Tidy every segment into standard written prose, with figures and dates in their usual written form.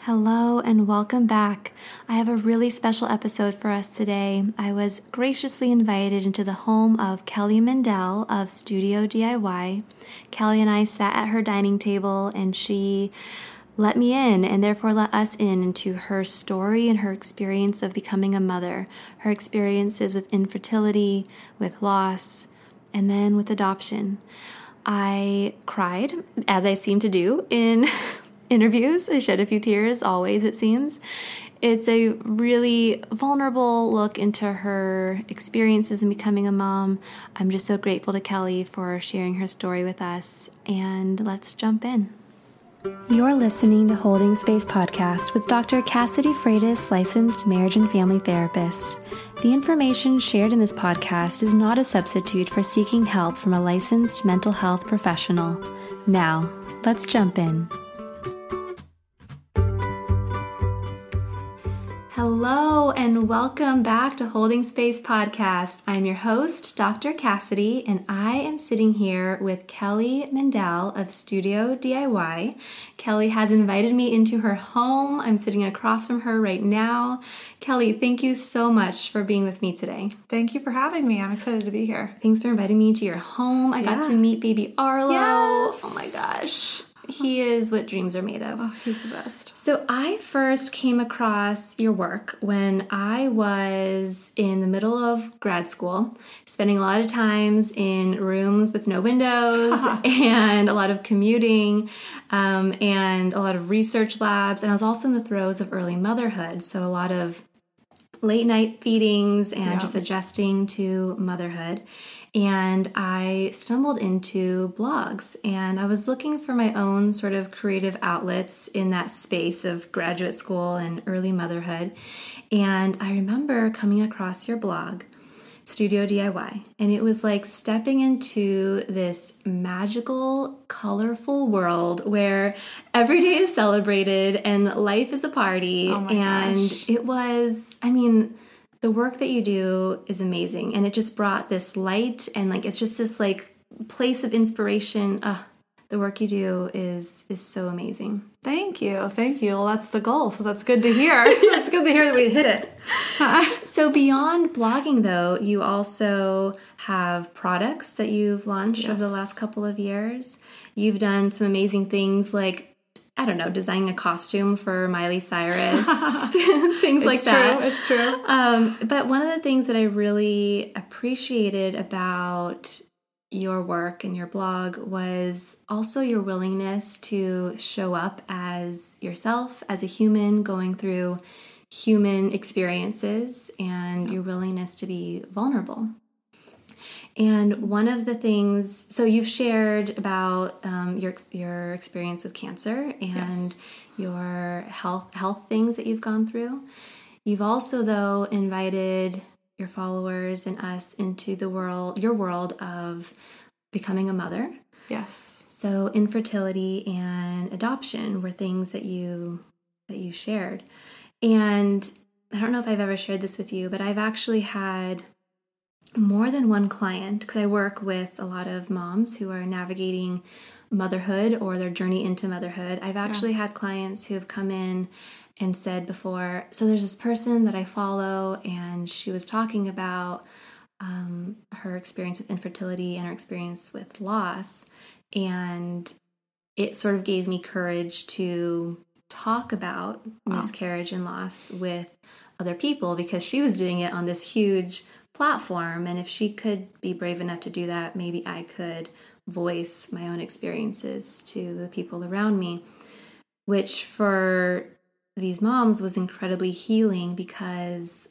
Hello and welcome back. I have a really special episode for us today. I was graciously invited into the home of Kelly Mindell of Studio DIY. Kelly and I sat at her dining table and she let me in and therefore let us in into her story and her experience of becoming a mother, her experiences with infertility, with loss, and then with adoption. I cried, as I seem to do in interviews. I shed a few tears, always, it seems. It's a really vulnerable look into her experiences in becoming a mom. I'm just so grateful to Kelly for sharing her story with us, and let's jump in. You're listening to Holding Space Podcast with Dr. Cassidy Freitas, licensed marriage and family therapist. The information shared in this podcast is not a substitute for seeking help from a licensed mental health professional. Now, let's jump in. Hello and welcome back to Holding Space Podcast. I'm your host, Dr. Cassidy, and I am sitting here with Kelly Mindell of Studio DIY. Kelly has invited me into her home. I'm sitting across from her right now. Kelly, thank you so much for being with me today. Thank you for having me. I'm excited to be here. Thanks for inviting me into your home. I got to meet baby Arlo. Yes. Oh my gosh. He is what dreams are made of. Oh, he's the best. So I first came across your work when I was in the middle of grad school, spending a lot of times in rooms with no windows and a lot of commuting and a lot of research labs. And I was also in the throes of early motherhood, so a lot of late night feedings and just adjusting to motherhood. And I stumbled into blogs, and I was looking for my own sort of creative outlets in that space of graduate school and early motherhood. And I remember coming across your blog, Studio DIY, and it was like stepping into this magical, colorful world where every day is celebrated and life is a party. Oh my gosh. It was, I mean, the work that you do is amazing, and it just brought this light, and like it's just this like place of inspiration. The work you do is so amazing. Thank you. Well, that's the goal, so that's good to hear. That's good to hear that we hit it. So beyond blogging, though, you also have products that you've launched over the last couple of years. You've done some amazing things like, I don't know, designing a costume for Miley Cyrus, things like that. It's true, but one of the things that I really appreciated about your work and your blog was also your willingness to show up as yourself, as a human going through human experiences, and your willingness to be vulnerable. And one of the things, so you've shared about your experience with cancer and your health things that you've gone through. You've also, though, invited your followers and us into your world of becoming a mother. Yes. So infertility and adoption were things that you shared. And I don't know if I've ever shared this with you, but I've actually had more than one client, because I work with a lot of moms who are navigating motherhood or their journey into motherhood. I've actually had clients who have come in and said before, so there's this person that I follow, and she was talking about her experience with infertility and her experience with loss, and it sort of gave me courage to talk about miscarriage and loss with other people, because she was doing it on this huge platform, and if she could be brave enough to do that, maybe I could voice my own experiences to the people around me, which for these moms was incredibly healing, because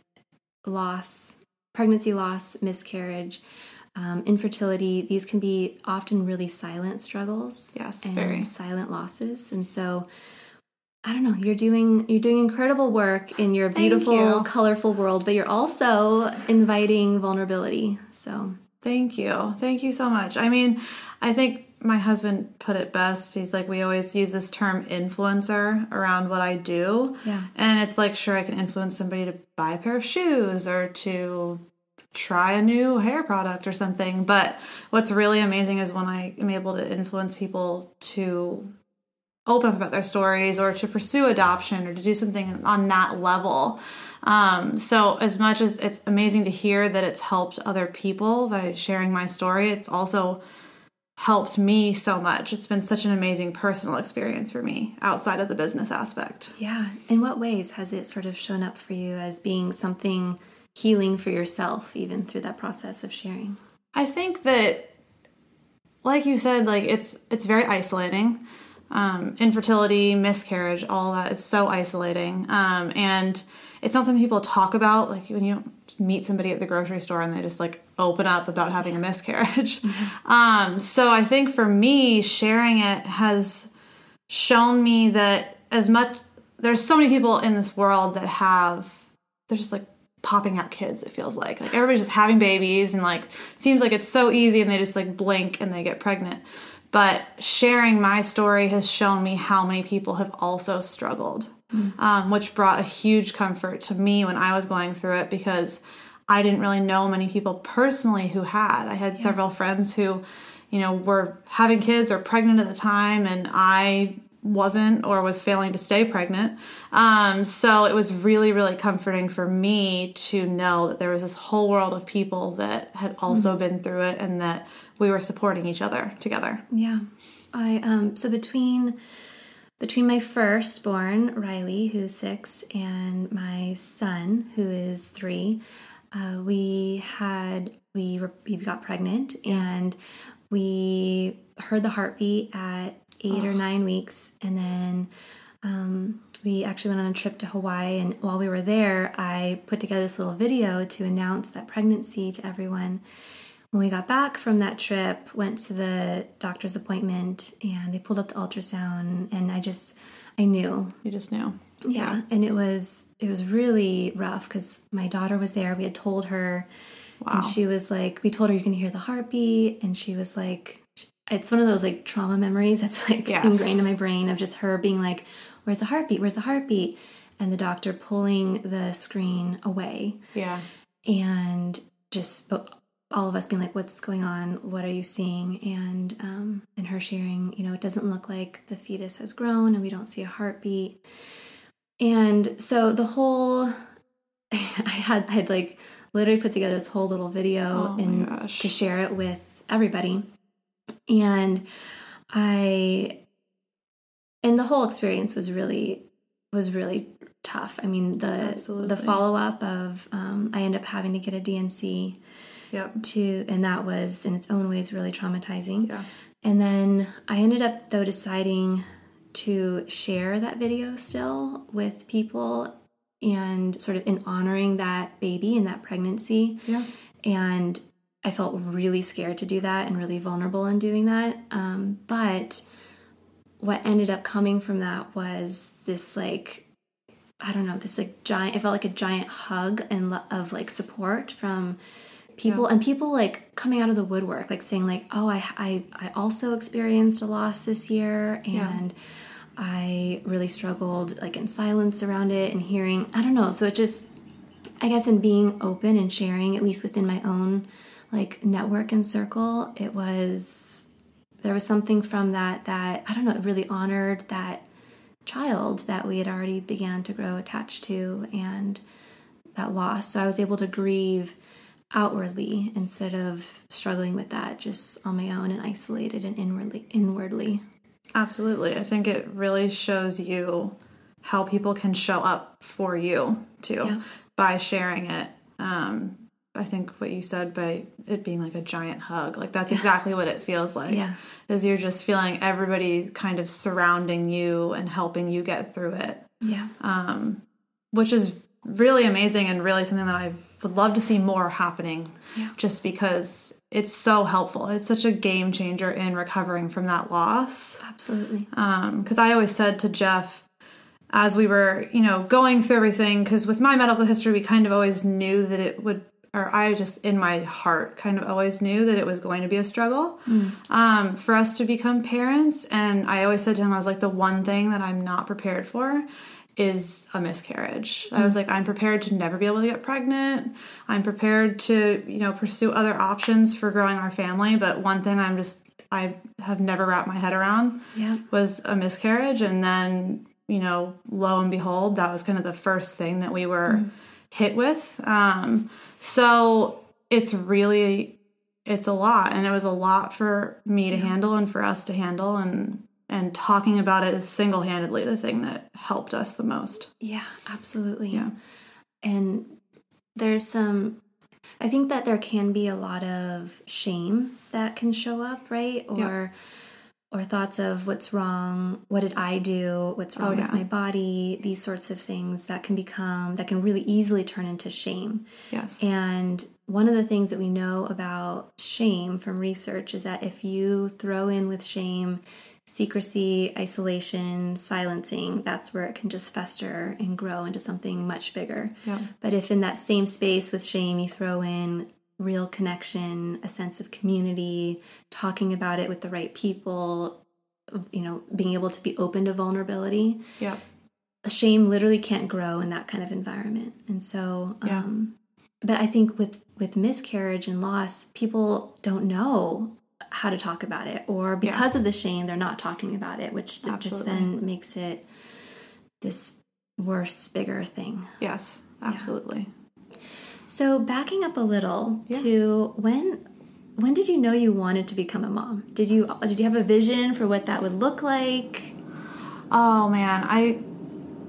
loss, pregnancy loss, miscarriage, infertility, these can be often really silent struggles. Yes, and very silent losses. And so, I don't know, you're doing incredible work in your beautiful, colorful world, but you're also inviting vulnerability. So thank you. Thank you so much. I mean, I think my husband put it best. He's like, we always use this term influencer around what I do. Yeah. And it's like, sure, I can influence somebody to buy a pair of shoes or to try a new hair product or something. But what's really amazing is when I am able to influence people to open up about their stories or to pursue adoption or to do something on that level. So as much as it's amazing to hear that it's helped other people by sharing my story, it's also helped me so much. It's been such an amazing personal experience for me outside of the business aspect. Yeah. In what ways has it sort of shown up for you as being something healing for yourself, even through that process of sharing? I think that, like you said, like it's very isolating. Infertility, miscarriage, all that is so isolating. And it's not something people talk about. Like when you meet somebody at the grocery store and they just like open up about having a miscarriage. Mm-hmm. So I think for me, sharing it has shown me that there's so many people in this world that they're just like popping out kids, it feels like. Like everybody's just having babies and like seems like it's so easy and they just like blink and they get pregnant. But sharing my story has shown me how many people have also struggled, which brought a huge comfort to me when I was going through it because I didn't really know many people personally who had. I had several friends who, you know, were having kids or pregnant at the time, and I wasn't or was failing to stay pregnant. So it was really, really comforting for me to know that there was this whole world of people that had also been through it and that we were supporting each other together. Yeah. So between my firstborn, Riley, who's 6, and my son, who is 3, we got pregnant and we heard the heartbeat at 8 or 9 weeks. And then, we actually went on a trip to Hawaii, and while we were there, I put together this little video to announce that pregnancy to everyone. When we got back from that trip, went to the doctor's appointment, and they pulled up the ultrasound, and I knew. You just knew. Yeah, and it was really rough because my daughter was there. We had told her, and she was like, we told her you can hear the heartbeat, and she was like, it's one of those like trauma memories that's like ingrained in my brain of just her being like, where's the heartbeat? Where's the heartbeat? And the doctor pulling the screen away. Yeah, and just all of us being like, what's going on? What are you seeing? And her sharing, you know, it doesn't look like the fetus has grown and we don't see a heartbeat. And so I had like literally put together this whole little video to share it with everybody. And the whole experience was really tough. I mean, the follow-up of, I ended up having to get a DNC. Yep. And that was in its own ways really traumatizing. Yeah. And then I ended up though deciding to share that video still with people and sort of in honoring that baby and that pregnancy. Yeah. And I felt really scared to do that and really vulnerable in doing that. But what ended up coming from that was this like, I don't know, this like giant, it felt like a giant hug and of like support from people. Yeah. And people like coming out of the woodwork, like saying like, oh, I also experienced a loss this year and I really struggled like in silence around it and hearing, I don't know. So it just, I guess in being open and sharing, at least within my own like network and circle, there was something from that, I don't know, it really honored that child that we had already began to grow attached to and that loss. So I was able to grieve outwardly instead of struggling with that just on my own and isolated and inwardly. Absolutely. I think it really shows you how people can show up for you too by sharing it. I think what you said by it being like a giant hug, like that's exactly what it feels like is you're just feeling everybody kind of surrounding you and helping you get through it. Which is really amazing and really something that I've would love to see more happening just because it's so helpful. It's such a game changer in recovering from that loss. Absolutely. Because I always said to Jeff, as we were, you know, going through everything, because with my medical history, we kind of always knew that it would, or I just in my heart kind of always knew that it was going to be a struggle for us to become parents. And I always said to him, I was like, the one thing that I'm not prepared for is a miscarriage. I was like, I'm prepared to never be able to get pregnant. I'm prepared to, you know, pursue other options for growing our family. But one thing I have never wrapped my head around was a miscarriage. And then, you know, lo and behold, that was kind of the first thing that we were hit with. So it's really, it's a lot. And it was a lot for me to handle and for us to handle. And talking about it is single-handedly the thing that helped us the most. Yeah, absolutely. Yeah. And there's some, I think that there can be a lot of shame that can show up, right? Or thoughts of what's wrong, what did I do, what's wrong with my body, these sorts of things that can become, that can really easily turn into shame. Yes. And one of the things that we know about shame from research is that if you throw in with shame, secrecy, isolation, silencing, that's where it can just fester and grow into something much bigger. Yeah. But if in that same space with shame, you throw in real connection, a sense of community, talking about it with the right people, you know, being able to be open to vulnerability. Yeah. Shame literally can't grow in that kind of environment. And so, but I think with miscarriage and loss, people don't know how to talk about it, or because of the shame, they're not talking about it, which just then makes it this worse, bigger thing. Yes, absolutely. Yeah. So backing up a little to when did you know you wanted to become a mom? Did you have a vision for what that would look like? Oh man,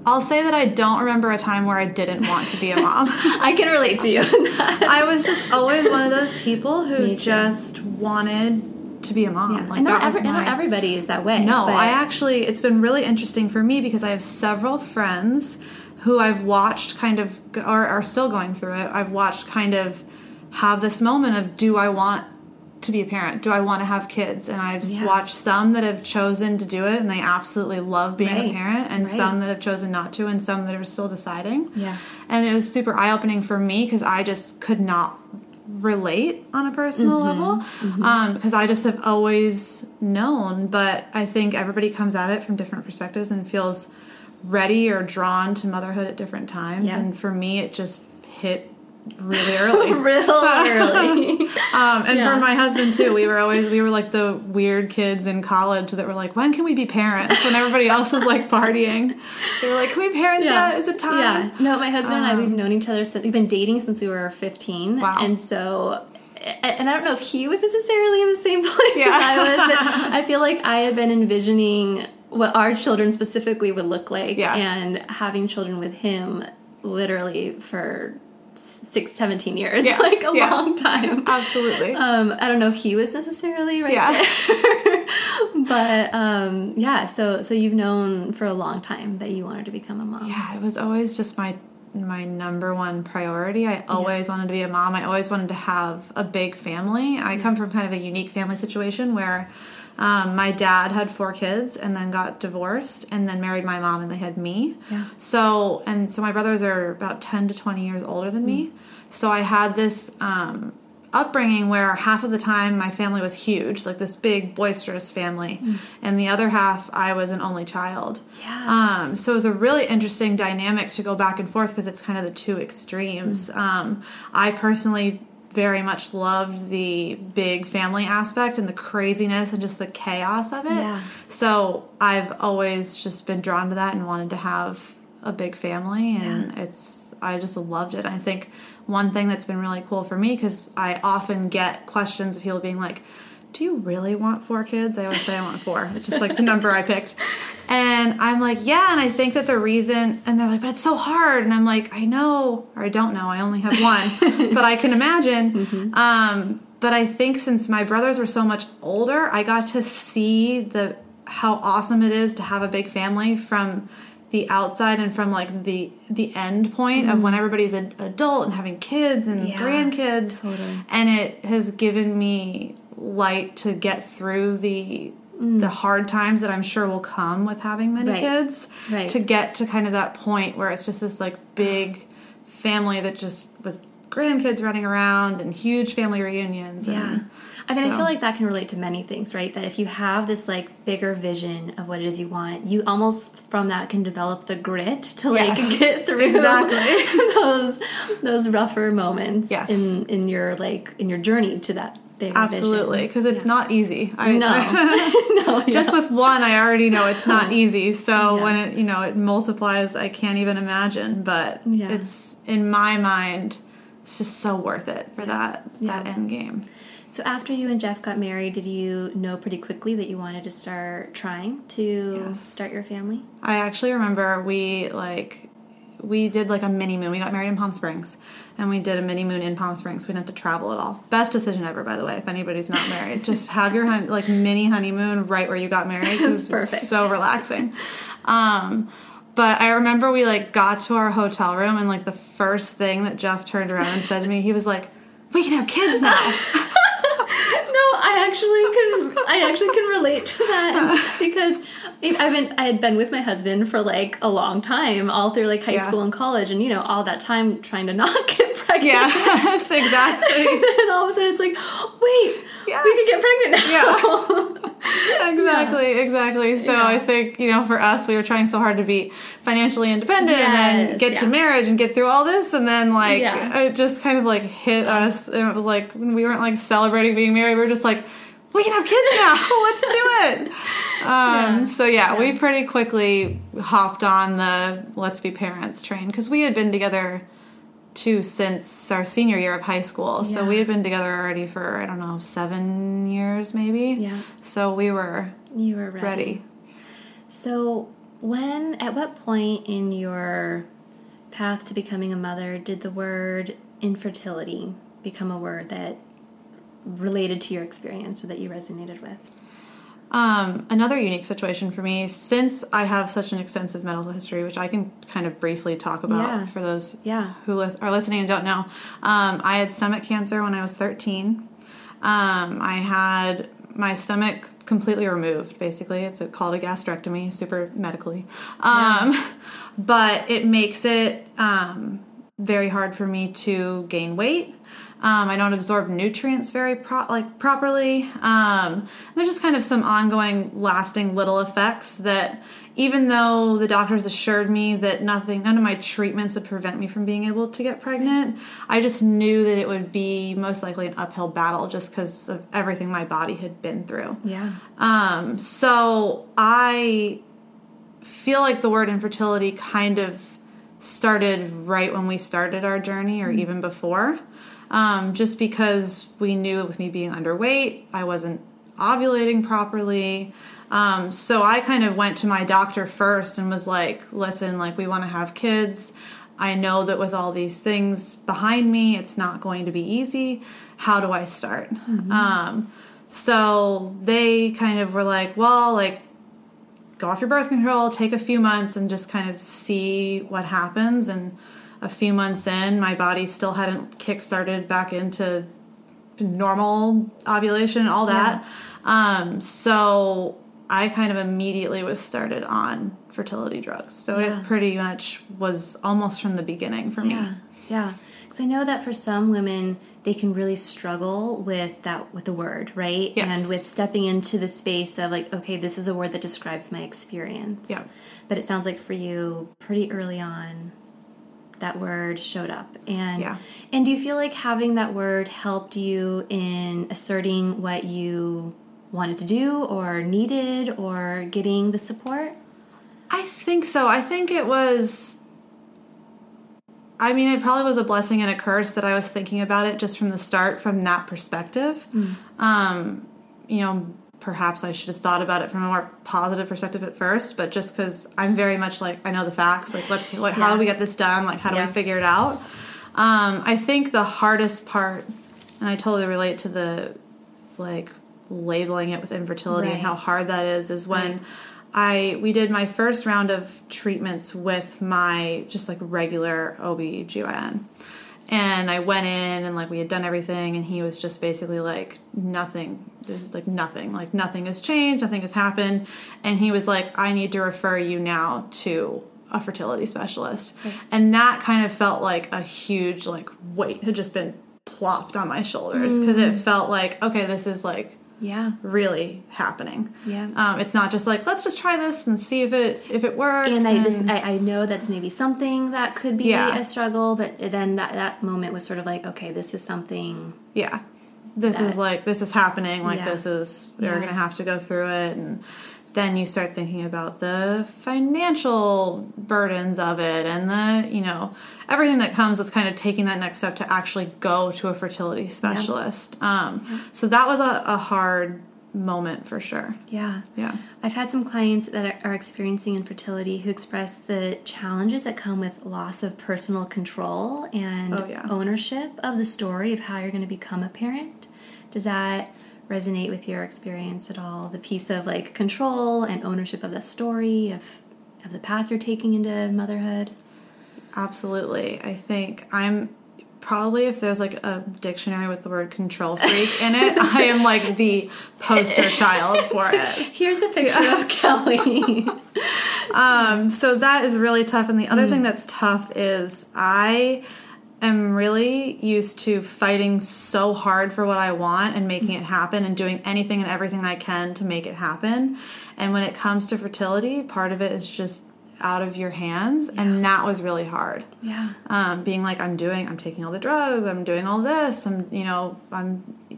I'll say that I don't remember a time where I didn't want to be a mom. I can relate to you. I was just always one of those people who just wanted to be a mom. Yeah. Like, and not everybody is that way. No, but I actually, it's been really interesting for me because I have several friends who I've watched kind of, or are still going through it, I've watched kind of have this moment of, do I want to be a parent? Do I want to have kids? And I've watched some that have chosen to do it and they absolutely love being a parent, and some that have chosen not to, and some that are still deciding. Yeah. And it was super eye-opening for me because I just could not relate on a personal level because I just have always known. But I think everybody comes at it from different perspectives and feels ready or drawn to motherhood at different times. Yeah. And for me, it just hit really early. And for my husband too, we were like the weird kids in college that were like, when can we be parents? When everybody else was like partying, they were like, can we be parents yet? Is it time? No, my husband and I, we've known each other since, we've been dating since we were 15. Wow. And so, and I don't know if he was necessarily in the same place as I was, but I feel like I had been envisioning what our children specifically would look like, and having children with him literally for 17 years, like a long time. Absolutely. I don't know if he was necessarily right there. But so you've known for a long time that you wanted to become a mom. Yeah, it was always just my number one priority. I always wanted to be a mom. I always wanted to have a big family. I come from kind of a unique family situation where my dad had 4 kids and then got divorced and then married my mom and they had me. Yeah. So my brothers are about 10 to 20 years older than me. So I had this upbringing where half of the time my family was huge, like this big boisterous family, and the other half I was an only child. Yeah. So it was a really interesting dynamic to go back and forth because it's kind of the two extremes. I personally very much loved the big family aspect and the craziness and just the chaos of it. Yeah. So I've always just been drawn to that and wanted to have a big family, and I just loved it. I think one thing that's been really cool for me, because I often get questions of people being like, do you really want 4 kids? I always say I want 4. It's just like the number I picked. And I'm like, yeah, and I think that the reason, and they're like, but it's so hard. And I'm like, I know, or I don't know, I only have one, but I can imagine. But I think since my brothers were so much older, I got to see how awesome it is to have a big family from the outside and from like the end point of when everybody's an adult and having kids and grandkids. Totally. And it has given me light to get through the hard times that I'm sure will come with having many kids, to get to kind of that point where it's just this like big family that just with grandkids running around and huge family reunions. And I mean, so. I feel like that can relate to many things, right? That if you have this like bigger vision of what it is you want, you almost from that can develop the grit to like get through those rougher moments in your journey to that. Absolutely, because it's not easy. Just with one, I already know it's not easy. So when it, it multiplies, I can't even imagine. But it's in my mind, it's just so worth it for that end game. So after you and Jeff got married, did you know pretty quickly that you wanted to start trying to start your family? I actually remember we did like a mini moon. We got married in Palm Springs, and we did a mini moon in Palm Springs. We didn't have to travel at all. Best decision ever, by the way, if anybody's not married. Just have your mini honeymoon right where you got married. It's perfect. It's so relaxing. But I remember we like got to our hotel room, and like the first thing that Jeff turned around and said to me, he was like, "We can have kids now." I actually can relate to that because I had been with my husband for like a long time, all through like high school and college, and all that time trying to not get pregnant. Yes, exactly. And then all of a sudden it's like, wait, we could get pregnant now. Yeah. Exactly. So I think for us, we were trying so hard to be financially independent and then get to marriage and get through all this, and then like it just kind of like hit us, and it was like we weren't like celebrating being married. We were just like, we can have kids now. Let's do it. We pretty quickly hopped on the let's be parents train because we had been together too since our senior year of high school. So we had been together already for, I don't know, 7 years maybe. Yeah. So we were ready. So at what point in your path to becoming a mother did the word infertility become a word that related to your experience or that you resonated with? Another unique situation for me, since I have such an extensive medical history, which I can kind of briefly talk about for those who are listening and don't know. I had stomach cancer when I was 13. I had my stomach completely removed, basically. It's called a gastrectomy, super medically. But it makes it very hard for me to gain weight. I don't absorb nutrients very properly. There's just kind of some ongoing, lasting little effects that, even though the doctors assured me that none of my treatments would prevent me from being able to get pregnant, I just knew that it would be most likely an uphill battle just because of everything my body had been through. Yeah. So I feel like the word infertility kind of started right when we started our journey, or even before. Just because we knew with me being underweight, I wasn't ovulating properly. So I kind of went to my doctor first and was like, listen, like we want to have kids. I know that with all these things behind me, it's not going to be easy. How do I start? Mm-hmm. So they kind of were like, well, like go off your birth control, take a few months and just kind of see what happens. And a few months in, my body still hadn't kick-started back into normal ovulation and all that. Yeah. So I kind of immediately was started on fertility drugs. So it pretty much was almost from the beginning for me. Yeah, because I know that for some women, they can really struggle with the word, right? Yes. And with stepping into the space of like, okay, this is a word that describes my experience. Yeah. But it sounds like for you, pretty early on, that word showed up. And do you feel like having that word helped you in asserting what you wanted to do or needed or getting the support? I think so. I think it probably was a blessing and a curse that I was thinking about it just from the start from that perspective. Perhaps I should have thought about it from a more positive perspective at first, but just because I'm very much like, I know the facts, like, how do we get this done? Like, how do we figure it out? I think the hardest part, and I totally relate to the, like, labeling it with infertility and how hard that is when we did my first round of treatments with my just like regular OBGYN. And I went in and like we had done everything, and he was just basically like, nothing. There's like nothing has changed, nothing has happened. And he was like, I need to refer you now to a fertility specialist. Okay. And that kind of felt like a huge like weight had just been plopped on my shoulders, because it felt like, okay, this is like, yeah, really happening. Yeah, it's not just like, let's just try this and see if it works. And I know that's maybe something that could be a struggle, but then that moment was sort of like, okay, this is something. Yeah, this is happening. Like this is you're gonna have to go through it, and then you start thinking about the financial burdens of it, and the everything that comes with kind of taking that next step to actually go to a fertility specialist. So that was a hard moment for sure. Yeah. Yeah. I've had some clients that are experiencing infertility who express the challenges that come with loss of personal control and ownership of the story of how you're going to become a parent. Does that resonate with your experience at all? The piece of like control and ownership of the story of the path you're taking into motherhood? Absolutely. I think I'm probably, if there's like a dictionary with the word control freak in it, I am like the poster child for it. Here's a picture of Kelly. So that is really tough. And the other thing that's tough is I am really used to fighting so hard for what I want and making it happen and doing anything and everything I can to make it happen. And when it comes to fertility, part of it is just out of your hands, and that was really hard. Yeah. Being like, I'm taking all the drugs, I'm doing all this, I'm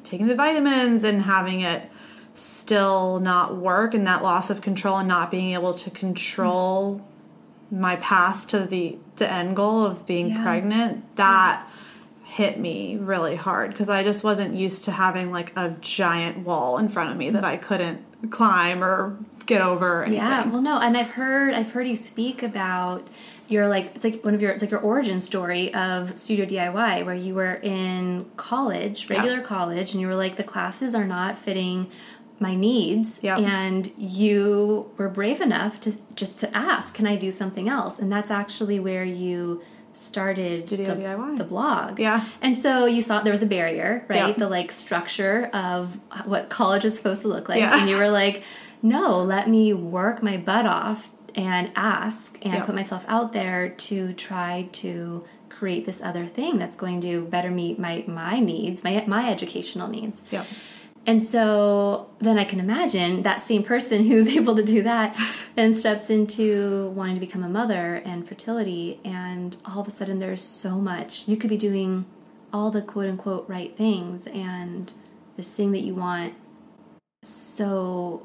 taking the vitamins, and having it still not work, and that loss of control and not being able to control my path to the end goal of being pregnant, that hit me really hard, because I just wasn't used to having like a giant wall in front of me that I couldn't climb or get over or anything. Yeah, well, no, and I've heard you speak about your like your origin story of Studio DIY, where you were in college, college, and you were like, the classes are not fitting my needs, and you were brave enough to ask, can I do something else? And that's actually where you started Studio DIY, the blog. Yeah. And so you saw there was a barrier, right? Yeah. The like structure of what college is supposed to look like. Yeah. And you were like, no, let me work my butt off and ask and put myself out there to try to create this other thing that's going to better meet my needs, my educational needs. Yeah. And so then I can imagine that same person who's able to do that then steps into wanting to become a mother and fertility, and all of a sudden there's so much. You could be doing all the quote-unquote right things, and this thing that you want so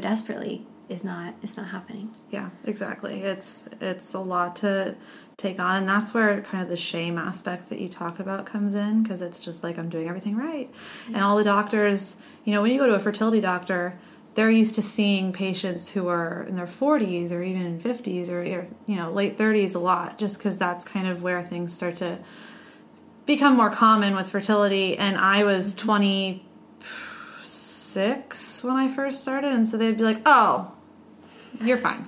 desperately is not happening. Yeah, exactly. It's a lot to take on, and that's where kind of the shame aspect that you talk about comes in, because it's just like, I'm doing everything right. Yeah. And all the doctors, when you go to a fertility doctor, they're used to seeing patients who are in their 40s or even 50s or late 30s a lot, just because that's kind of where things start to become more common with fertility. And I was 26 when I first started, and so they'd be like, oh, you're fine.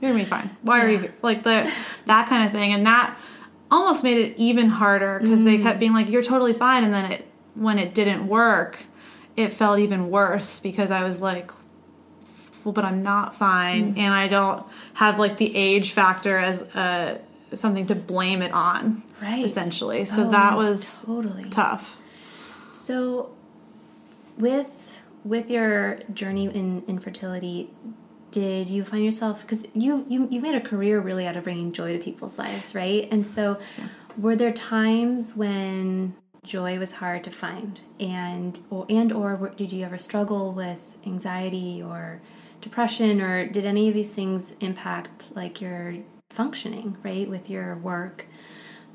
You're going to be fine. Why are you here? Like that kind of thing. And that almost made it even harder, because they kept being like, you're totally fine. And then when it didn't work, it felt even worse, because I was like, well, but I'm not fine. And I don't have like the age factor as something to blame it on, right? Essentially. So that was totally tough. So with your journey in infertility, did you find yourself, because you made a career really out of bringing joy to people's lives, right? And so were there times when joy was hard to find, or did you ever struggle with anxiety or depression, or did any of these things impact like your functioning, right, with your work?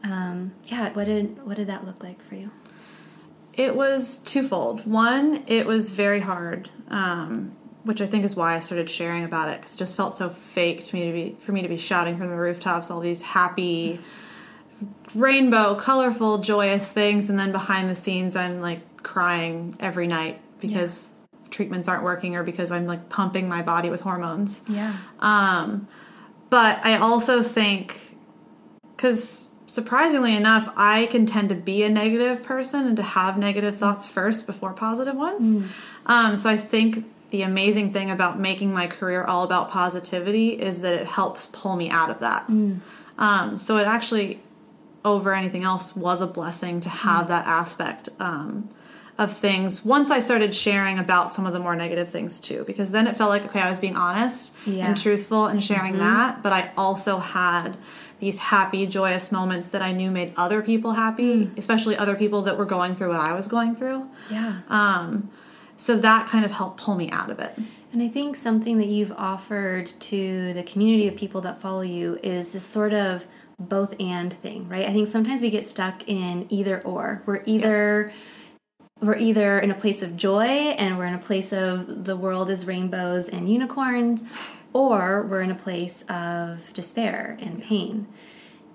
What did that look like for you? It was twofold. One, it was very hard, which I think is why I started sharing about it, because it just felt so fake to me for me to be shouting from the rooftops all these happy, rainbow, colorful, joyous things, and then behind the scenes I'm like crying every night because treatments aren't working or because I'm like pumping my body with hormones. Yeah. But I also think, because surprisingly enough, I can tend to be a negative person and to have negative thoughts first before positive ones. Mm. So I think the amazing thing about making my career all about positivity is that it helps pull me out of that. Mm. So it actually, over anything else, was a blessing to have that aspect of things once I started sharing about some of the more negative things too, because then it felt like, okay, I was being honest and truthful and sharing that, but I also had these happy, joyous moments that I knew made other people happy, especially other people that were going through what I was going through. Yeah. So that kind of helped pull me out of it. And I think something that you've offered to the community of people that follow you is this sort of both and thing, right? I think sometimes we get stuck in either or. We're either in a place of joy and we're in a place of the world is rainbows and unicorns, or we're in a place of despair and pain.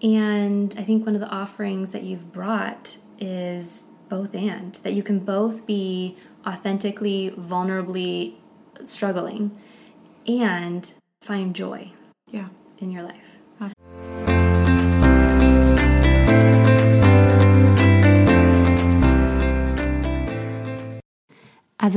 And I think one of the offerings that you've brought is both and, that you can both be authentically, vulnerably struggling and find joy in your life. As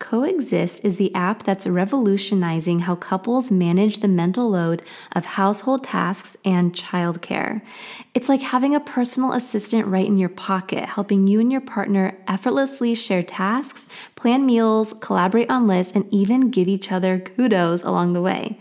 Coexist is the app that's revolutionizing how couples manage the mental load of household tasks and childcare. It's like having a personal assistant right in your pocket, helping you and your partner effortlessly share tasks, plan meals, collaborate on lists, and even give each other kudos along the way.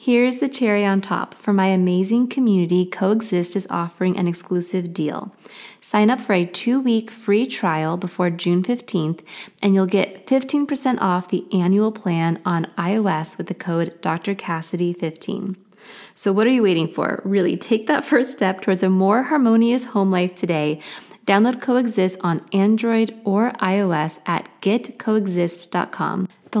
Here's the cherry on top. For my amazing community, Coexist is offering an exclusive deal. Sign up for a 2-week free trial before June 15th, and you'll get 15% off the annual plan on iOS with the code Dr. Cassidy 15. So what are you waiting for? Really, take that first step towards a more harmonious home life today. Download Coexist on Android or iOS at getcoexist.com. The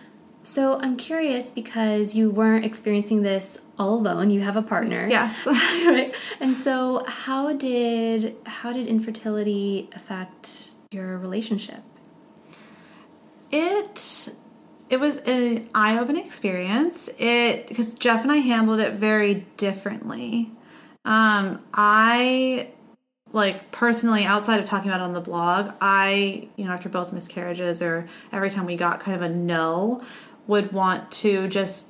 So I'm curious, because you weren't experiencing this all alone. You have a partner. Yes. Right? And so how did infertility affect your relationship? It was an eye-opening experience. Because Jeff and I handled it very differently. Like, personally, outside of talking about it on the blog, I after both miscarriages or every time we got kind of a no, would want to just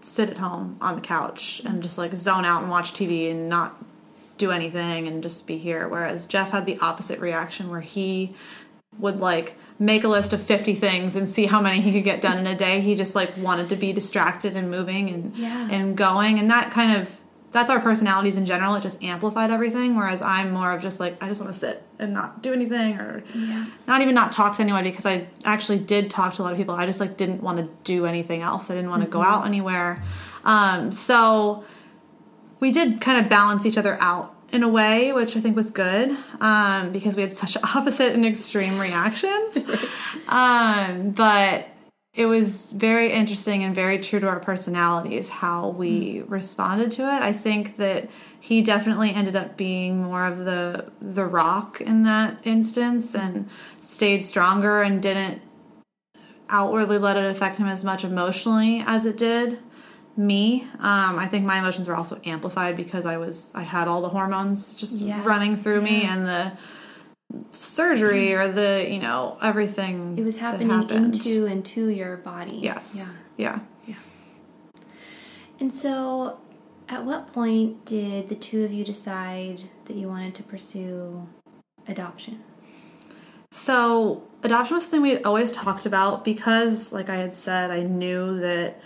sit at home on the couch and just like zone out and watch TV and not do anything and just be here. Whereas Jeff had the opposite reaction, where he would like make a list of 50 things and see how many he could get done in a day. He just like wanted to be distracted and moving and going. And that kind of, that's our personalities in general. It just amplified everything. Whereas I'm more of just like, I just want to sit and not do anything or not even not talk to anyone, because I actually did talk to a lot of people. I just like didn't want to do anything else. I didn't want to go out anywhere. So we did kind of balance each other out in a way, which I think was good, because we had such opposite and extreme reactions. Right. But it was very interesting and very true to our personalities how we responded to it. I think that he definitely ended up being more of the rock in that instance and stayed stronger and didn't outwardly let it affect him as much emotionally as it did me. I think my emotions were also amplified because I had all the hormones just running through me, and the surgery or the, you know, everything. It was happened into your body. Yes. Yeah. And so at what point did the two of you decide that you wanted to pursue adoption? So adoption was something we had always talked about because, like I had said, I knew that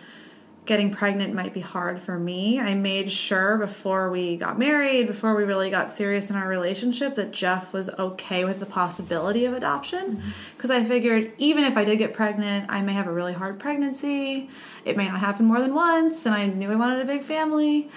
getting pregnant might be hard for me. I made sure before we got married, before we really got serious in our relationship, that Jeff was okay with the possibility of adoption, because I figured even if I did get pregnant, I may have a really hard pregnancy. It may not happen more than once, and I knew I wanted a big family.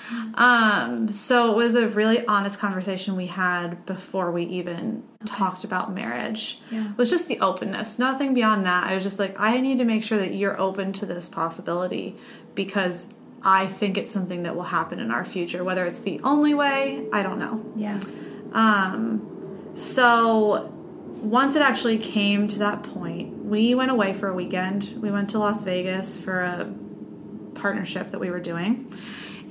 So it was a really honest conversation we had before we even talked about marriage. It was just the openness, nothing beyond that. I was just like, I need to make sure that you're open to this possibility, because I think it's something that will happen in our future. Whether it's the only way, I don't know. So once it actually came to that point, we went away for a weekend. We went to Las Vegas for a partnership that we were doing.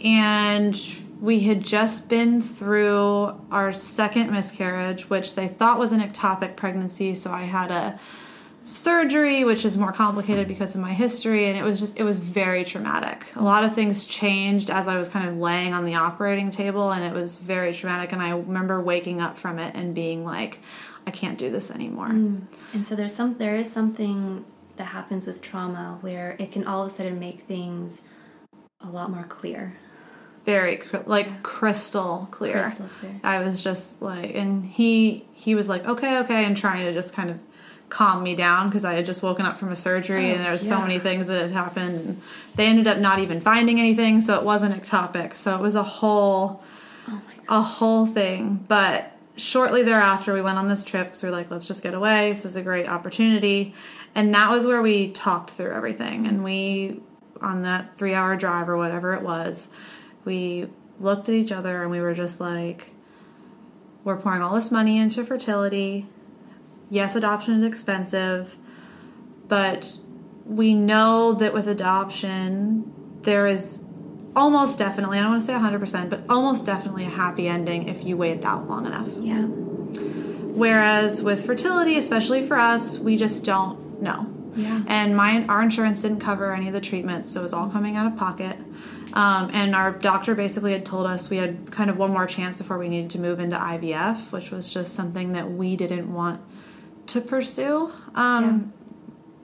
And we had just been through our second miscarriage, which they thought was an ectopic pregnancy. So I had a surgery, which is more complicated because of my history, and it was very traumatic. A lot of things changed as I was kind of laying on the operating table, and it was very traumatic. And I remember waking up from it and being like, I can't do this anymore. And so there is something that happens with trauma where it can all of a sudden make things a lot more clear. Very, like, crystal clear. I was just like, and he was like, okay, and trying to just kind of calm me down, because I had just woken up from a surgery and there was so many things that had happened. And they ended up not even finding anything, so it wasn't ectopic. So it was a whole thing. But shortly thereafter, we went on this trip, so we were like, let's just get away. This is a great opportunity. And that was where we talked through everything. And we, on that 3-hour drive or whatever it was, we looked at each other and we were just like, we're pouring all this money into fertility. Yes, adoption is expensive, but we know that with adoption, there is almost definitely, I don't want to say 100%, but almost definitely a happy ending if you wait it out long enough. Yeah. Whereas with fertility, especially for us, we just don't know. Yeah. And our insurance didn't cover any of the treatments, so it was all coming out of pocket. And our doctor basically had told us we had kind of one more chance before we needed to move into IVF, which was just something that we didn't want to pursue,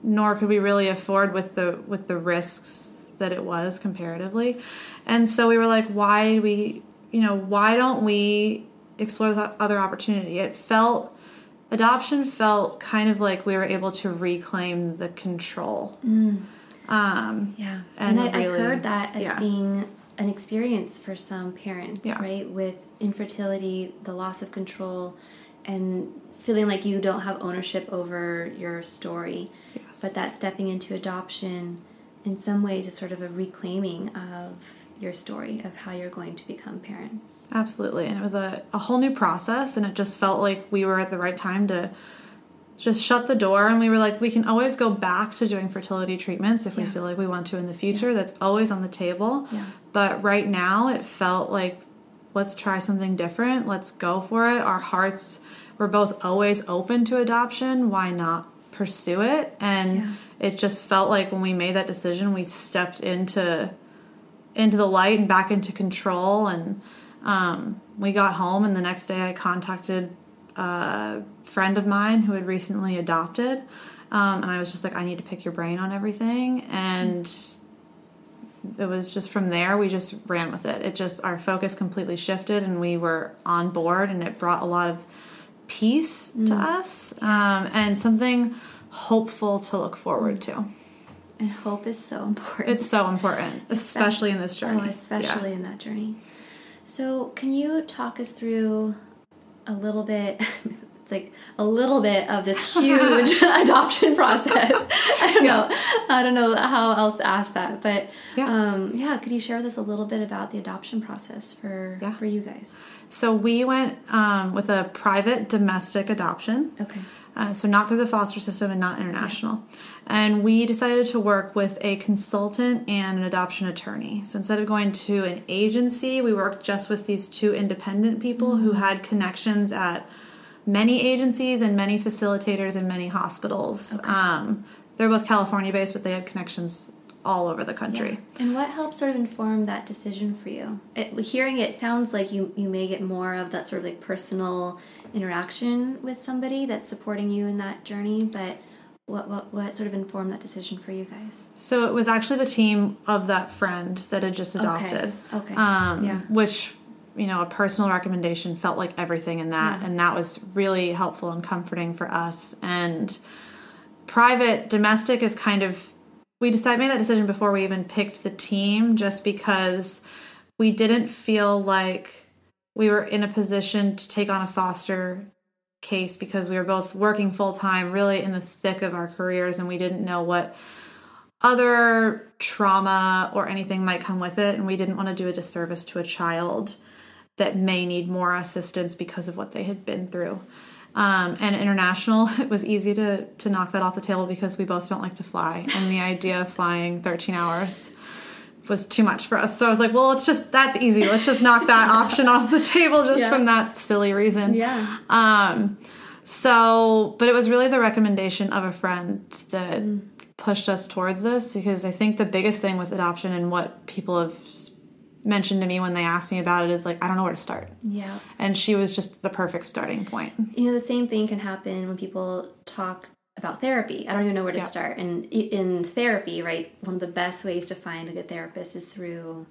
nor could we really afford with the risks that it was comparatively. And so we were like, why don't we explore this other opportunity? Adoption felt kind of like we were able to reclaim the control. And I heard that as being an experience for some parents, right? With infertility, the loss of control, and feeling like you don't have ownership over your story. Yes. But that stepping into adoption, in some ways, is sort of a reclaiming of your story of how you're going to become parents. Absolutely. And it was a whole new process, and it just felt like we were at the right time to just shut the door. And we were like, we can always go back to doing fertility treatments if we feel like we want to in the future. That's always on the table. But right now it felt like, let's try something different. Let's go for it. Our hearts were both always open to adoption. Why not pursue it? And it just felt like when we made that decision, we stepped into the light and back into control. And we got home, and the next day I contacted a friend of mine who had recently adopted, and I was just like, I need to pick your brain on everything, and it was just from there, we just ran with it. It just, our focus completely shifted, and we were on board, and it brought a lot of peace to us, and something hopeful to look forward to. And hope is so important. It's so important, especially in this journey. Oh, especially in that journey. So can you talk us through a little bit, it's like a little bit of this huge adoption process? I don't know how else to ask that, but could you share with us a little bit about the adoption process for you guys? So we went with a private domestic adoption. Okay. So not through the foster system and not international. Yeah. And we decided to work with a consultant and an adoption attorney. So instead of going to an agency, we worked just with these two independent people who had connections at many agencies and many facilitators and many hospitals. Okay. They're both California-based, but they had connections all over the country. Yeah. And what helped sort of inform that decision for you? Hearing it sounds like you may get more of that sort of like personal interaction with somebody that's supporting you in that journey, but what sort of informed that decision for you guys? So it was actually the team of that friend that had just adopted. Okay. Which, a personal recommendation felt like everything in that, and that was really helpful and comforting for us. And private domestic is kind of, we made that decision before we even picked the team, just because we didn't feel like we were in a position to take on a foster case, because we were both working full-time, really in the thick of our careers, and we didn't know what other trauma or anything might come with it, and we didn't want to do a disservice to a child that may need more assistance because of what they had been through. And international, it was easy to knock that off the table because we both don't like to fly. And the idea of flying 13 hours was too much for us. So I was like, well, that's easy. Let's just knock that option off the table from that silly reason. Yeah. But it was really the recommendation of a friend that pushed us towards this, because I think the biggest thing with adoption and what people have mentioned to me when they asked me about it is like, I don't know where to start. Yeah. And she was just the perfect starting point. The same thing can happen when people talk about therapy. I don't even know where to start. And in therapy, right, one of the best ways to find a good therapist is in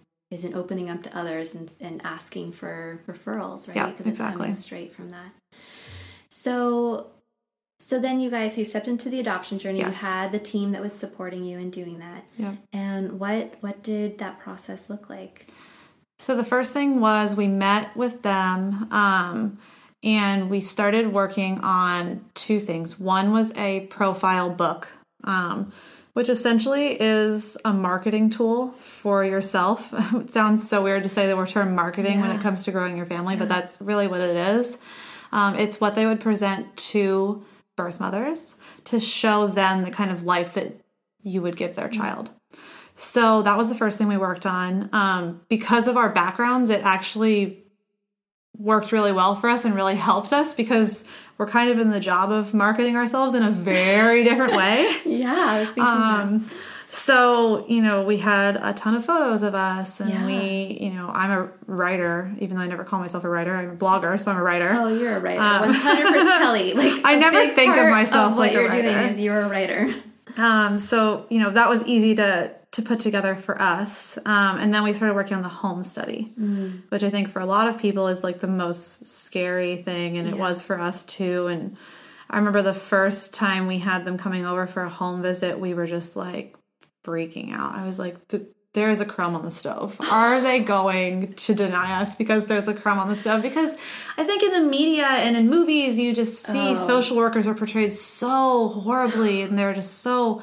opening up to others and asking for referrals, right? Yeah, because it's coming straight from that. So then you guys, who stepped into the adoption journey, you had the team that was supporting you in doing that. Yeah. And what did that process look like? So the first thing was we met with them, and we started working on two things. One was a profile book, which essentially is a marketing tool for yourself. It sounds so weird to say the term marketing when it comes to growing your family, but that's really what it is. It's what they would present to birth mothers to show them the kind of life that you would give their child. So that was the first thing we worked on. Because of our backgrounds, it actually worked really well for us and really helped us, because we're kind of in the job of marketing ourselves in a very different way. I was thinking that. So, we had a ton of photos of us, and we, I'm a writer, even though I never call myself a writer. I'm a blogger, so I'm a writer. Oh, you're a writer. 100% Kelly. Like, I never think of myself like a writer. What you're doing is you're a writer. That was easy to put together for us. And then we started working on the home study, which I think for a lot of people is like the most scary thing. And it was for us too. And I remember the first time we had them coming over for a home visit, we were just like, freaking out. I was like, there is a crumb on the stove. Are they going to deny us because there's a crumb on the stove? Because I think in the media and in movies, you just see social workers are portrayed so horribly, and they're just so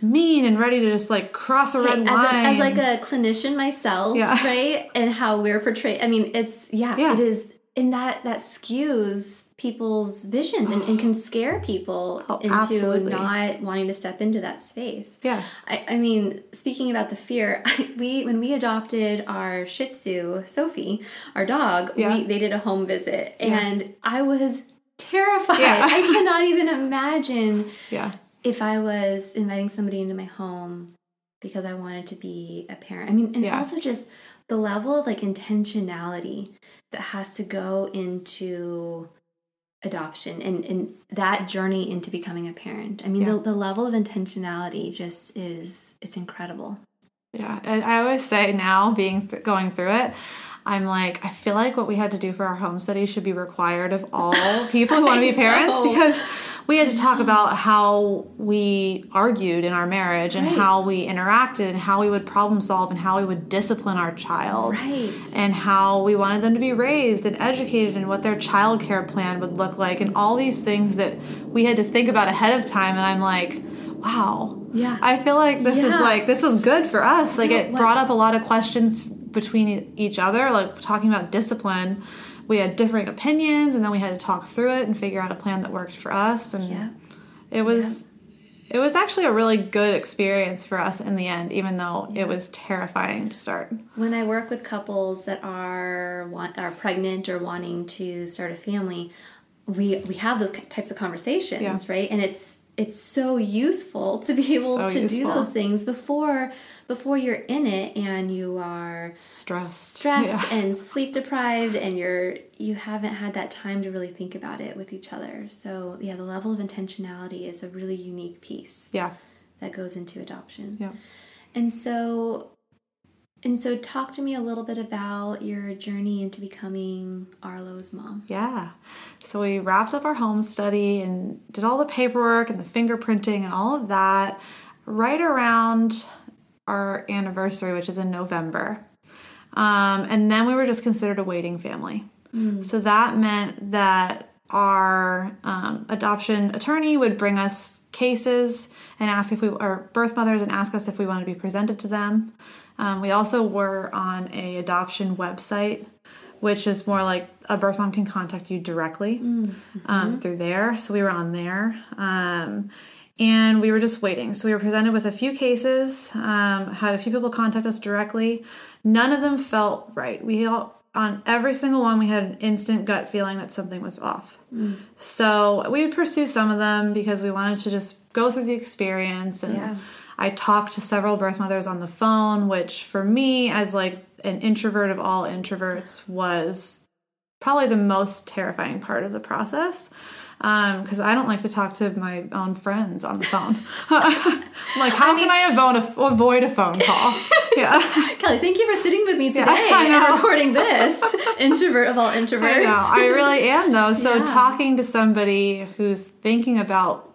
mean and ready to just like cross a red line. As like a clinician myself, right? And how we're portrayed. I mean, it's, it is. And that skews people's visions and can scare people into not wanting to step into that space. Yeah. I mean, speaking about the fear, when we adopted our Shih Tzu, Sophie, our dog, they did a home visit. And I was terrified. Yeah. I cannot even imagine if I was inviting somebody into my home because I wanted to be a parent. I mean, and it's also just the level of like intentionality that has to go into adoption and that journey into becoming a parent. I mean, the level of intentionality just is, it's incredible. Yeah. And I always say now going through it, I'm like, I feel like what we had to do for our home study should be required of all people who want to be parents, because we had to talk about how we argued in our marriage and how we interacted and how we would problem solve and how we would discipline our child and how we wanted them to be raised and educated and what their child care plan would look like and all these things that we had to think about ahead of time. And I'm like, wow. Yeah. I feel like this is like, this was good for us. Like it brought up a lot of questions between each other, like talking about discipline. We had differing opinions, and then we had to talk through it and figure out a plan that worked for us. And it was actually a really good experience for us in the end, even though it was terrifying to start. When I work with couples that are pregnant or wanting to start a family, we have those types of conversations, right? And it's so useful to be able do those things before you're in it and you are stressed and sleep deprived and you haven't had that time to really think about it with each other. So yeah, the level of intentionality is a really unique piece that goes into adoption. Yeah. And so talk to me a little bit about your journey into becoming Arlo's mom. Yeah. So we wrapped up our home study and did all the paperwork and the fingerprinting and all of that right around our anniversary, which is in November. And then we were just considered a waiting family. Mm. So that meant that our adoption attorney would bring us cases and ask us if we wanted to be presented to them. We also were on an adoption website, which is more like a birth mom can contact you directly through there. So we were on there, and we were just waiting. So we were presented with a few cases, had a few people contact us directly. None of them felt right. On every single one, we had an instant gut feeling that something was off. Mm. So we would pursue some of them because we wanted to just go through the experience and... Yeah. I talked to several birth mothers on the phone, which for me, as like an introvert of all introverts, was probably the most terrifying part of the process. Because I don't like to talk to my own friends on the phone. Like, how can I avoid a phone call? Yeah, Kelly, thank you for sitting with me today and recording this. Introvert of all introverts. I know. I really am, though. So talking to somebody who's thinking about...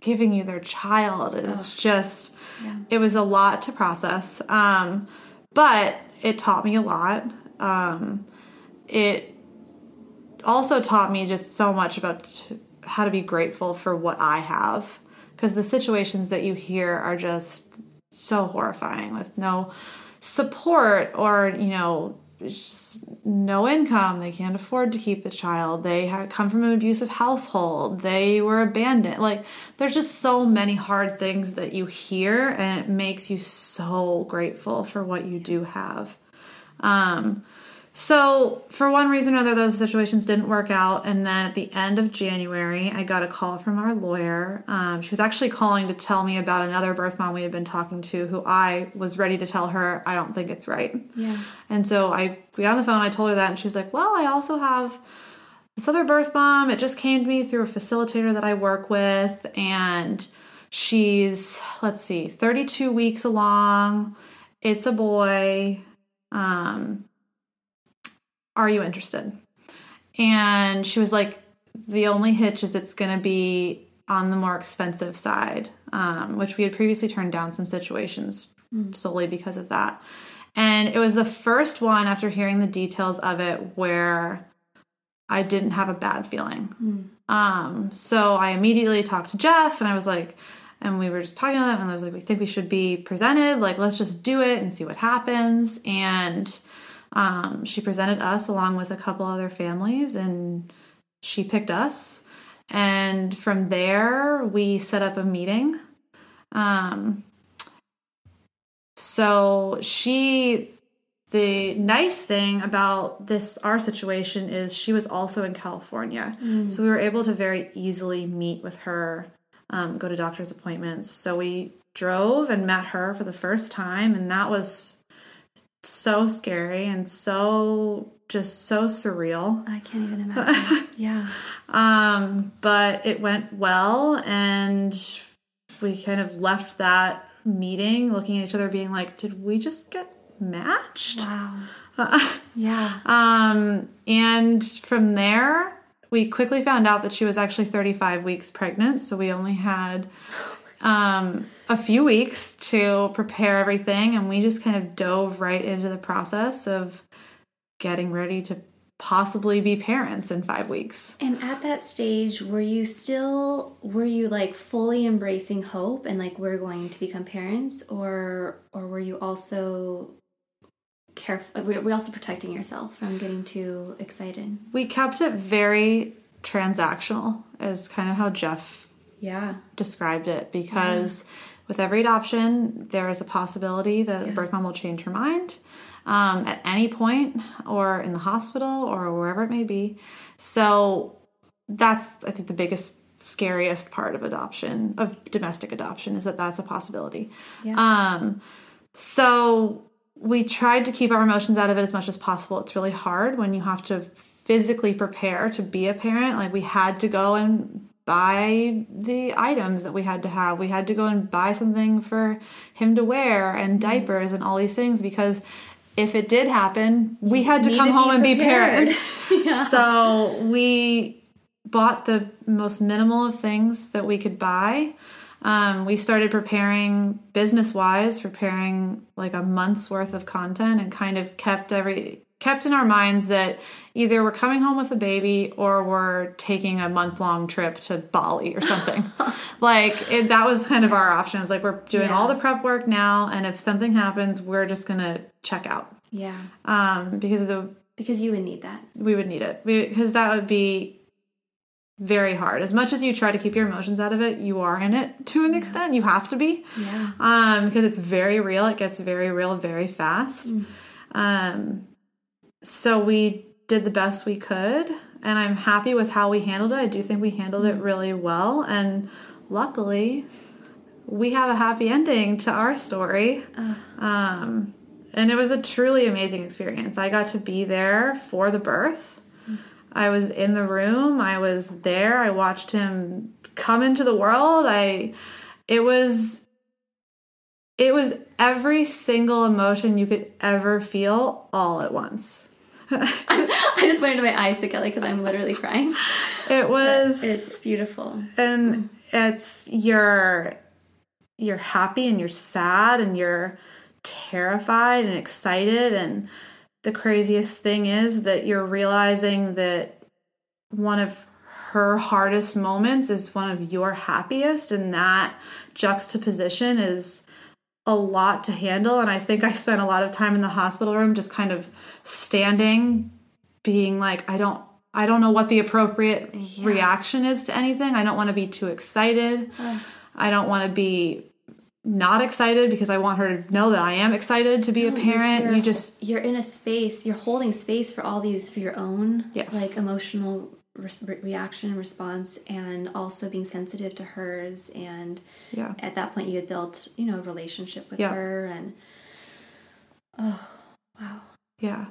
giving you their child is just, it was a lot to process. But it taught me a lot. It also taught me just so much about how to be grateful for what I have. Because the situations that you hear are just so horrifying with no support or, just no income. They can't afford to keep the child. They come from an abusive household. They were abandoned. Like, there's just so many hard things that you hear, and it makes you so grateful for what you do have. So for one reason or another, those situations didn't work out. And then at the end of January, I got a call from our lawyer. She was actually calling to tell me about another birth mom we had been talking to who I was ready to tell her, I don't think it's right. Yeah. And so we got on the phone, I told her that, and she's like, well, I also have this other birth mom. It just came to me through a facilitator that I work with. And she's, 32 weeks along. It's a boy. Are you interested? And she was like, the only hitch is it's going to be on the more expensive side, which we had previously turned down some situations solely because of that. And it was the first one after hearing the details of it where I didn't have a bad feeling. So I immediately talked to Jeff and I was like, and we were just talking about it, and I was like, we think we should be presented. Like, let's just do it and see what happens. And she presented us along with a couple other families, and she picked us. And from there, we set up a meeting. So the nice thing about our situation is she was also in California. Mm. So we were able to very easily meet with her, go to doctor's appointments. So we drove and met her for the first time, and that was so scary and so just so surreal. I can't even imagine. Yeah. But it went well, and we kind of left that meeting looking at each other being like, did we just get matched? Wow. Yeah. And from there, we quickly found out that she was actually 35 weeks pregnant, so we only had a few weeks to prepare everything, and we just kind of dove right into the process of getting ready to possibly be parents in 5 weeks. And at that stage, were you like fully embracing hope and like, we're going to become parents, or were you also careful? Were you also protecting yourself from getting too excited? We kept it very transactional is kind of how Jeff described it, because with every adoption, there is a possibility that the birth mom will change her mind. At any point, or in the hospital, or wherever it may be. So that's, I think, the biggest, scariest part of adoption, of domestic adoption, is that that's a possibility. Yeah. So we tried to keep our emotions out of it as much as possible. It's really hard when you have to physically prepare to be a parent. Like, we had to go and buy the items that we had to have. We had to go and buy something for him to wear, and diapers and all these things, because if it did happen, we had to come home and be parents. Yeah. So we bought the most minimal of things that we could buy. We started preparing business-wise, preparing like a month's worth of content, and kind of kept in our minds that either we're coming home with a baby or we're taking a month-long trip to Bali or something. That was kind of our option. It's like, we're doing all the prep work now, and if something happens, we're just going to check out. Yeah. Because you would need that. We would need it. Because that would be very hard. As much as you try to keep your emotions out of it, you are in it to an extent. You have to be. Yeah. Because it's very real. It gets very real very fast. Mm. So we did the best we could, and I'm happy with how we handled it. I do think we handled it really well, and luckily, we have a happy ending to our story. And it was a truly amazing experience. I got to be there for the birth. I was in the room. I was there. I watched him come into the world. It was every single emotion you could ever feel all at once. I just went into my eyes to Kelly because I'm literally crying. It was... But it's beautiful. And it's... You're happy and you're sad and you're terrified and excited. And the craziest thing is that you're realizing that one of her hardest moments is one of your happiest. And that juxtaposition is a lot to handle, and I think I spent a lot of time in the hospital room just kind of standing, being like, I don't know what the appropriate reaction is to anything. I don't want to be too excited. I don't want to be not excited, because I want her to know that I am excited to be a parent. You're in a space, you're holding space for all these, for your own like emotional reaction and response, and also being sensitive to hers, and at that point you had built a relationship with her, and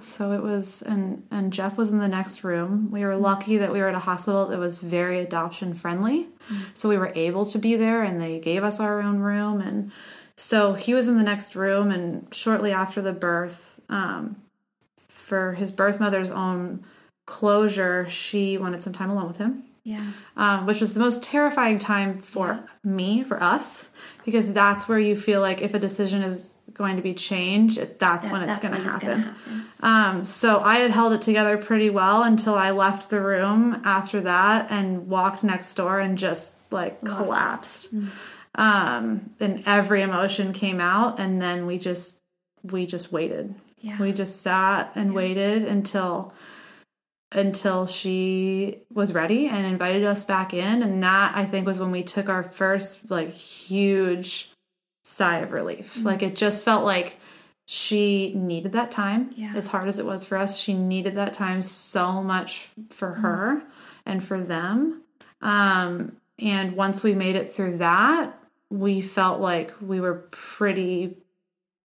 so it was, and Jeff was in the next room. We were lucky that we were at a hospital that was very adoption friendly, so we were able to be there, and they gave us our own room, and so he was in the next room. And shortly after the birth, for his birth mother's own closure, she wanted some time alone with him, which was the most terrifying time for me, for us, because that's where you feel like if a decision is going to be changed, that's when it's going to happen. So I had held it together pretty well until I left the room after that and walked next door and just like collapsed. Mm-hmm. And every emotion came out, and then we just waited. We just sat and waited until she was ready and invited us back in. And that, I think, was when we took our first like huge sigh of relief. Mm-hmm. Like, it just felt like she needed that time. As hard as it was for us, she needed that time so much for her and for them. And once we made it through that, we felt like we were pretty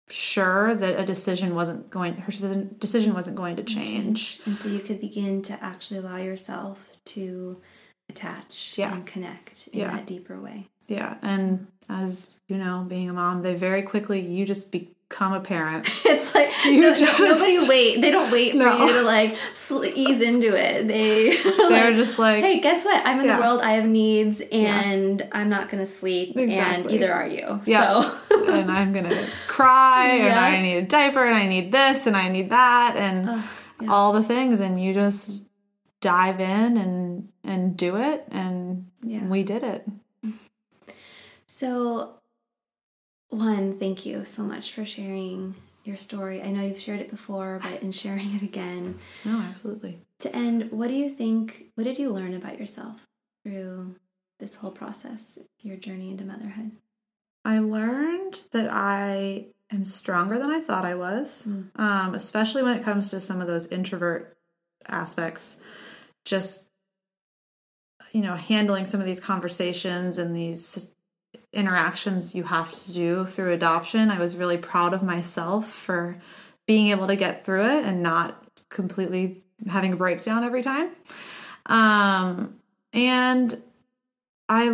sure that her decision wasn't going to change. And so you could begin to actually allow yourself to attach and connect in that deeper way. Yeah. And as you know, being a mom, they very quickly, you just become a parent. It's like nobody wait. They don't wait for you to like ease into it. They're just like, hey, guess what? I'm in the world. I have needs, and I'm not gonna sleep. Exactly. And either are you. Yeah. So and I'm gonna cry, and I need a diaper, and I need this, and I need that, and all the things. And you just dive in and do it, and we did it. So, one, thank you so much for sharing your story. I know you've shared it before, but in sharing it again. No, absolutely. To end, what did you learn about yourself through this whole process, your journey into motherhood? I learned that I am stronger than I thought I was, especially when it comes to some of those introvert aspects. Just, you know, handling some of these conversations and these interactions you have to do through adoption. I was really proud of myself for being able to get through it and not completely having a breakdown every time. And I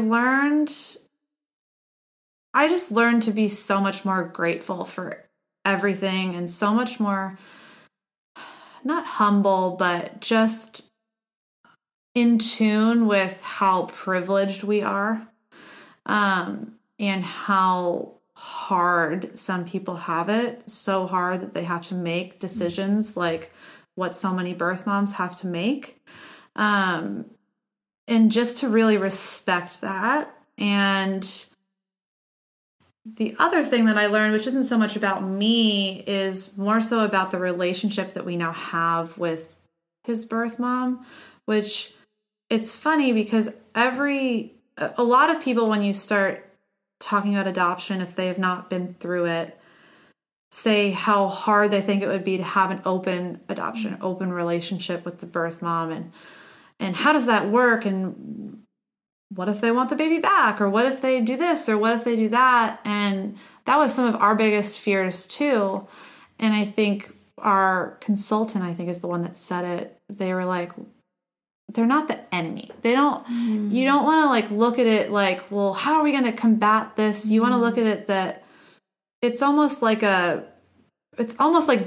just learned to be so much more grateful for everything and so much more, not humble, but just in tune with how privileged we are. And how hard some people have it, so hard that they have to make decisions like what so many birth moms have to make. And just to really respect that. And the other thing that I learned, which isn't so much about me, is more so about the relationship that we now have with his birth mom, which it's funny because a lot of people, when you start talking about adoption, if they have not been through it, say how hard they think it would be to have an open adoption, open relationship with the birth mom, and how does that work? And what if they want the baby back? Or what if they do this? Or what if they do that? And that was some of our biggest fears too. And I think our consultant, is the one that said it. They were like, they're not the enemy. They don't, you don't want to like look at it like, well, how are we going to combat this? You want to look at it that it's almost like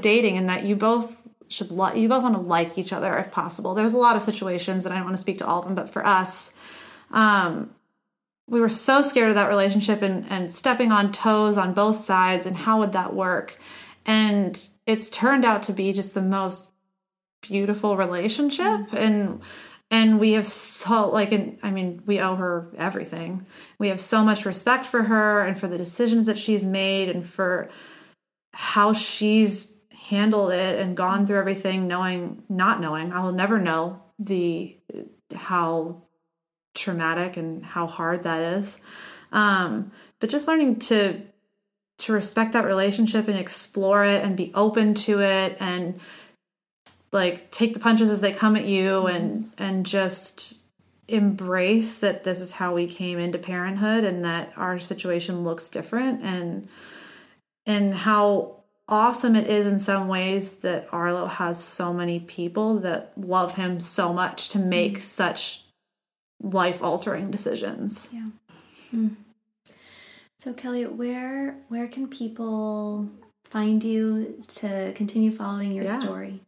dating, in that you both want to like each other if possible. There's a lot of situations, and I don't want to speak to all of them, but for us, we were so scared of that relationship and stepping on toes on both sides, and how would that work? And it's turned out to be just the most beautiful relationship, and we have so we owe her everything. We have so much respect for her and for the decisions that she's made and for how she's handled it and gone through everything, not knowing. I will never know how traumatic and how hard that is. But just learning to respect that relationship and explore it and be open to it and like take the punches as they come at you and just embrace that this is how we came into parenthood and that our situation looks different, and how awesome it is in some ways that Arlo has so many people that love him so much to make such life-altering decisions. Yeah. Mm. So Kelly, where can people find you to continue following your story?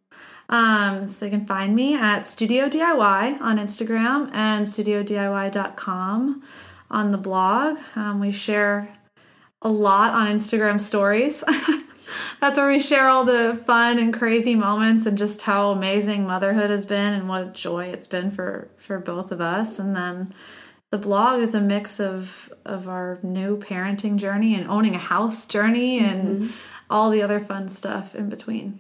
So you can find me at Studio DIY on Instagram and studiodiy.com on the blog. We share a lot on Instagram stories. That's where we share all the fun and crazy moments and just how amazing motherhood has been and what a joy it's been for both of us. And then the blog is a mix of our new parenting journey and owning a house journey and all the other fun stuff in between.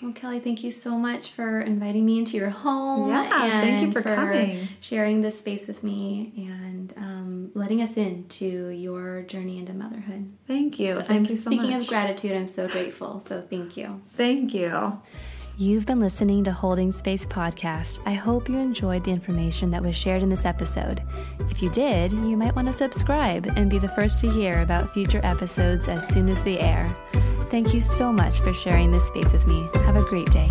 Well, Kelly, thank you so much for inviting me into your home. Yeah, and thank you for coming, sharing this space with me, and letting us into your journey into motherhood. Thank you. So thank you so much. Speaking of gratitude, I'm so grateful. So thank you. Thank you. You've been listening to Holding Space Podcast. I hope you enjoyed the information that was shared in this episode. If you did, you might want to subscribe and be the first to hear about future episodes as soon as they air. Thank you so much for sharing this space with me. Have a great day.